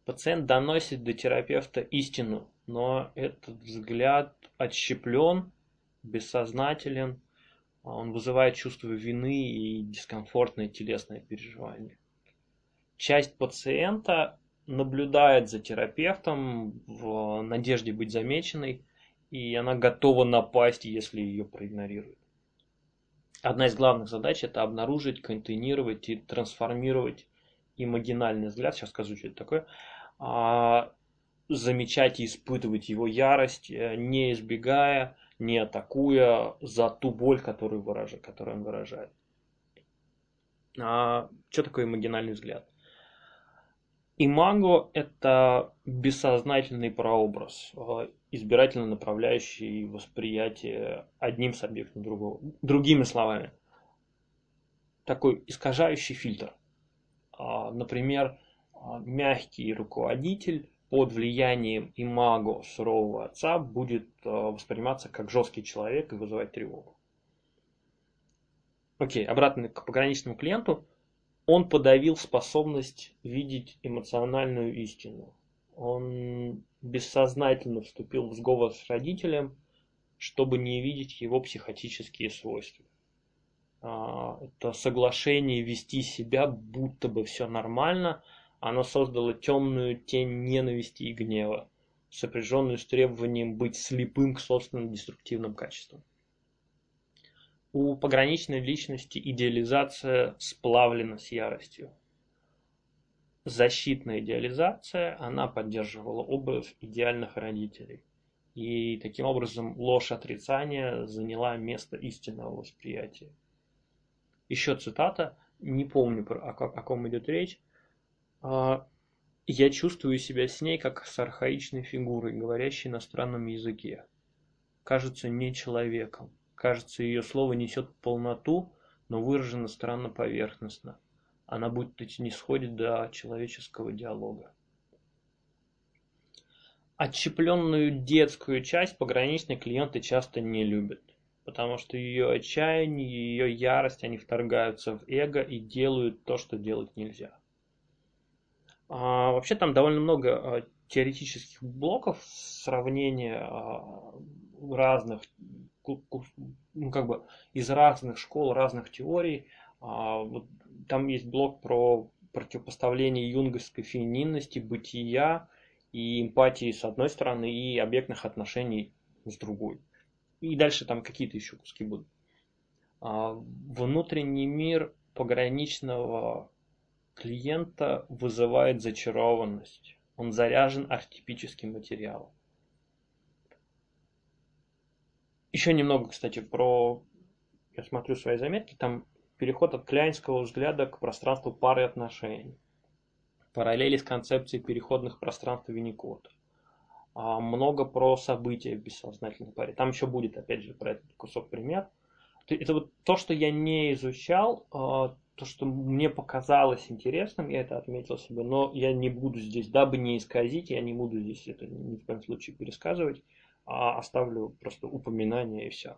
Пациент доносит до терапевта истину, но этот взгляд отщеплен, бессознателен, он вызывает чувство вины и дискомфортное телесное переживание. Часть пациента наблюдает за терапевтом в надежде быть замеченной, и она готова напасть, если ее проигнорируют. Одна из главных задач – это обнаружить, контейнировать и трансформировать имагинальный взгляд, сейчас скажу, что это такое, а, замечать и испытывать его ярость, не избегая, не атакуя за ту боль, которую, выражает, которую он выражает. А, что такое имагинальный взгляд? Имаго – это бессознательный прообраз, избирательно направляющий восприятие одним субъектом другого. Другими словами, такой искажающий фильтр. Например, мягкий руководитель под влиянием имаго сурового отца будет восприниматься как жесткий человек и вызывать тревогу. Окей, обратно к пограничному клиенту. Он подавил способность видеть эмоциональную истину. Он бессознательно вступил в сговор с родителем, чтобы не видеть его психотические свойства. Это соглашение вести себя, будто бы все нормально, оно создало темную тень ненависти и гнева, сопряженную с требованием быть слепым к собственным деструктивным качествам. У пограничной личности идеализация сплавлена с яростью. Защитная идеализация, она поддерживала образ идеальных родителей. И таким образом ложь отрицания заняла место истинного восприятия. Еще цитата, не помню о ком идет речь. «Я чувствую себя с ней как с архаичной фигурой, говорящей на странном языке. Кажется, не человеком. Кажется, ее слово несет полноту, но выражено странно поверхностно. Она будто не сходит до человеческого диалога». Отщепленную детскую часть пограничные клиенты часто не любят, потому что ее отчаяние, ее ярость, они вторгаются в эго и делают то, что делать нельзя. А, вообще там довольно много теоретических блоков, сравнения разных... Ну, как бы из разных школ, разных теорий. Там есть блок про противопоставление юнговской фемининности, бытия и эмпатии с одной стороны и объектных отношений с другой. И дальше там какие-то еще куски будут. Внутренний мир пограничного клиента вызывает зачарованность. Он заряжен архетипическим материалом. Еще немного, кстати, про, я смотрю свои заметки, там переход от клиентского взгляда к пространству пары отношений. Параллели с концепцией переходных пространств Винникота. А, много про события в бессознательной паре. Там еще будет, опять же, про этот кусок пример. Это вот то, что я не изучал, а, то, что мне показалось интересным, я это отметил себе, но я не буду здесь, дабы не исказить, я не буду здесь это ни в коем случае пересказывать. А оставлю просто упоминание и все.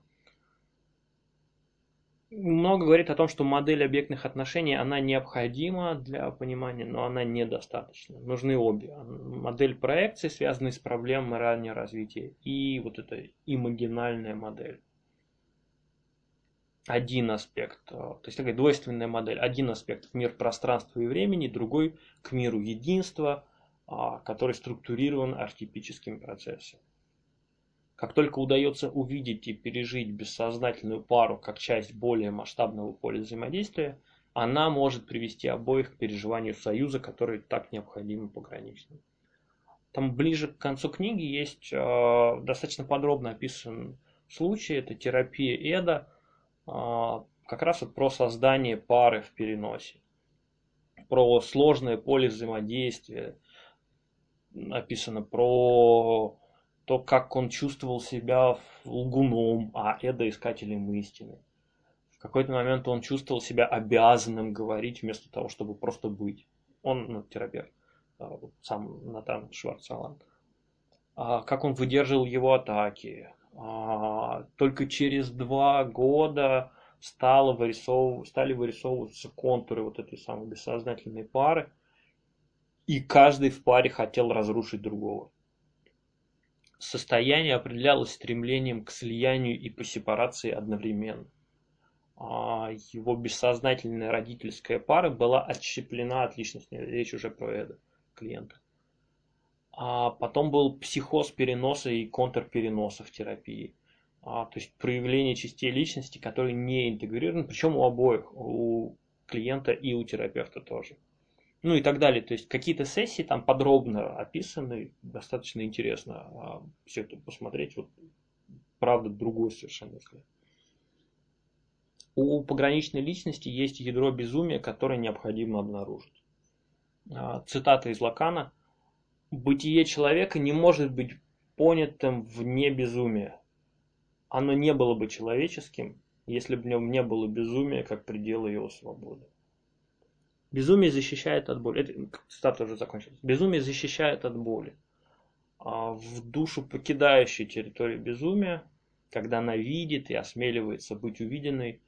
Много говорит о том, что модель объектных отношений, она необходима для понимания, но она недостаточна. Нужны обе. Модель проекции, связанная с проблемой раннего развития, и вот эта имагинальная модель. Один аспект, то есть такая двойственная модель. Один аспект в мир пространства и времени, другой к миру единства, который структурирован архетипическими процессами. Как только удается увидеть и пережить бессознательную пару как часть более масштабного поля взаимодействия, она может привести обоих к переживанию союза, который так необходим пограничным. Там ближе к концу книги есть э, достаточно подробно описан случай, это терапия эда, э, как раз вот про создание пары в переносе, про сложное поле взаимодействия, описано про... то, как он чувствовал себя лгуном, а эда искателем истины. В какой-то момент он чувствовал себя обязанным говорить вместо того, чтобы просто быть. Он, ну, терапевт, сам Натан Шварц-Салант. Как он выдерживал его атаки. Только через два года стало вырисовыв... стали вырисовываться контуры вот этой самой бессознательной пары. И каждый в паре хотел разрушить другого. Состояние определялось стремлением к слиянию и по сепарации одновременно. Его бессознательная родительская пара была отщеплена от личности, речь уже про эда, клиента. А потом был психоз переноса и контрпереноса в терапии. А, то есть проявление частей личности, которые не интегрированы, причем у обоих, у клиента и у терапевта тоже. Ну и так далее. То есть какие-то сессии там подробно описаны, достаточно интересно все это посмотреть. Вот, правда, другой совершенно взгляд. у пограничной личности есть ядро безумия, которое необходимо обнаружить. Цитата из Лакана. «Бытие человека не может быть понятым вне безумия. Оно не было бы человеческим, если бы в нем не было безумия, как предела его свободы». Безумие защищает от боли. Это, цитата уже закончилась. Безумие защищает от боли. В душу покидающей территорию безумия, когда она видит и осмеливается быть увиденной,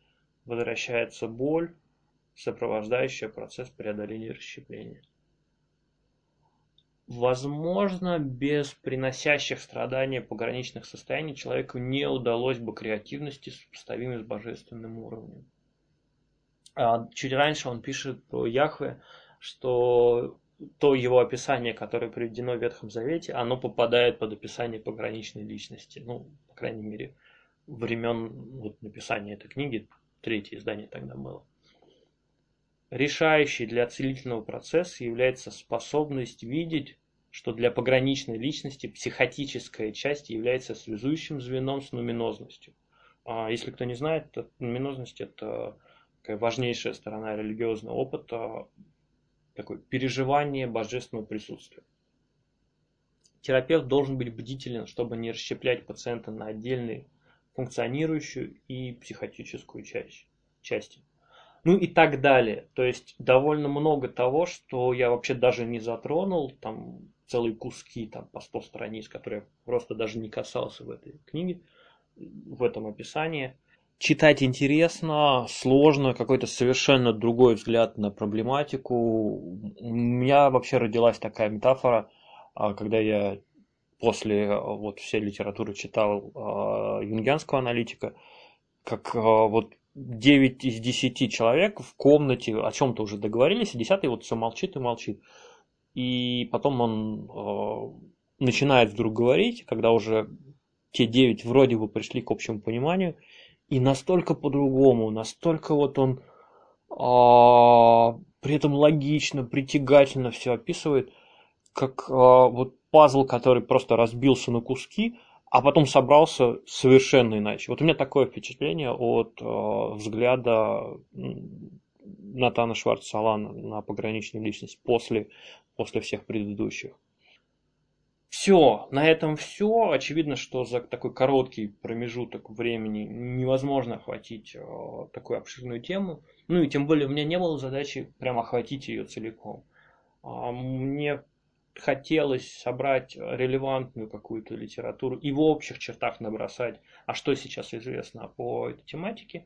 возвращается боль, сопровождающая процесс преодоления расщепления. Возможно, без приносящих страдания пограничных состояний человеку не удалось бы креативности, сопоставимой с божественным уровнем. А чуть раньше он пишет про Яхве, что то его описание, которое приведено в Ветхом Завете, оно попадает под описание пограничной личности. Ну, по крайней мере, времен вот, написания этой книги, третье издание тогда было. Решающей для целительного процесса является способность видеть, что для пограничной личности психотическая часть является связующим звеном с нуминозностью. Если кто не знает, то нуминозность – это такая важнейшая сторона религиозного опыта, такое переживание божественного присутствия. Терапевт должен быть бдителен, чтобы не расщеплять пациента на отдельные функционирующую и психотическую часть. Ну и так далее. То есть довольно много того, что я вообще даже не затронул, там целые куски там, по сто страниц, которые я просто даже не касался в этой книге, в этом описании. Читать интересно, сложно, какой-то совершенно другой взгляд на проблематику. У меня вообще родилась такая метафора, когда я после вот, всей литературы читал юнгианского аналитика, как вот девять из десяти человек в комнате о чем-то уже договорились, и десятый вот все молчит и молчит. И потом он э, начинает вдруг говорить, когда уже те девять вроде бы пришли к общему пониманию, и настолько по-другому, настолько вот он э, при этом логично, притягательно все описывает, как э, вот пазл, который просто разбился на куски, а потом собрался совершенно иначе. Вот у меня такое впечатление от э, взгляда Натана Шварц-Салана на пограничную личность после, после всех предыдущих. Все, на этом все. Очевидно, что за такой короткий промежуток времени невозможно охватить э, такую обширную тему. Ну и тем более у меня не было задачи прям охватить ее целиком. А мне хотелось собрать релевантную какую-то литературу и в общих чертах набросать, а что сейчас известно по этой тематике.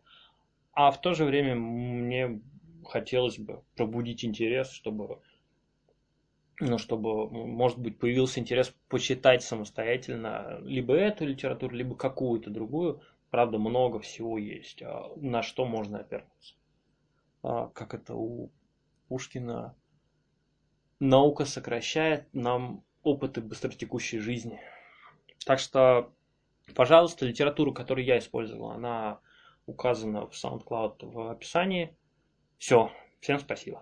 А в то же время мне хотелось бы пробудить интерес, чтобы, ну, чтобы, может быть, появился интерес почитать самостоятельно либо эту литературу, либо какую-то другую. Правда, много всего есть, на что можно опираться. Как это у Пушкина... Наука сокращает нам опыты быстротекущей жизни. Так что, пожалуйста, литературу, которую я использовал, она указана в SoundCloud в описании. Все. Всем спасибо.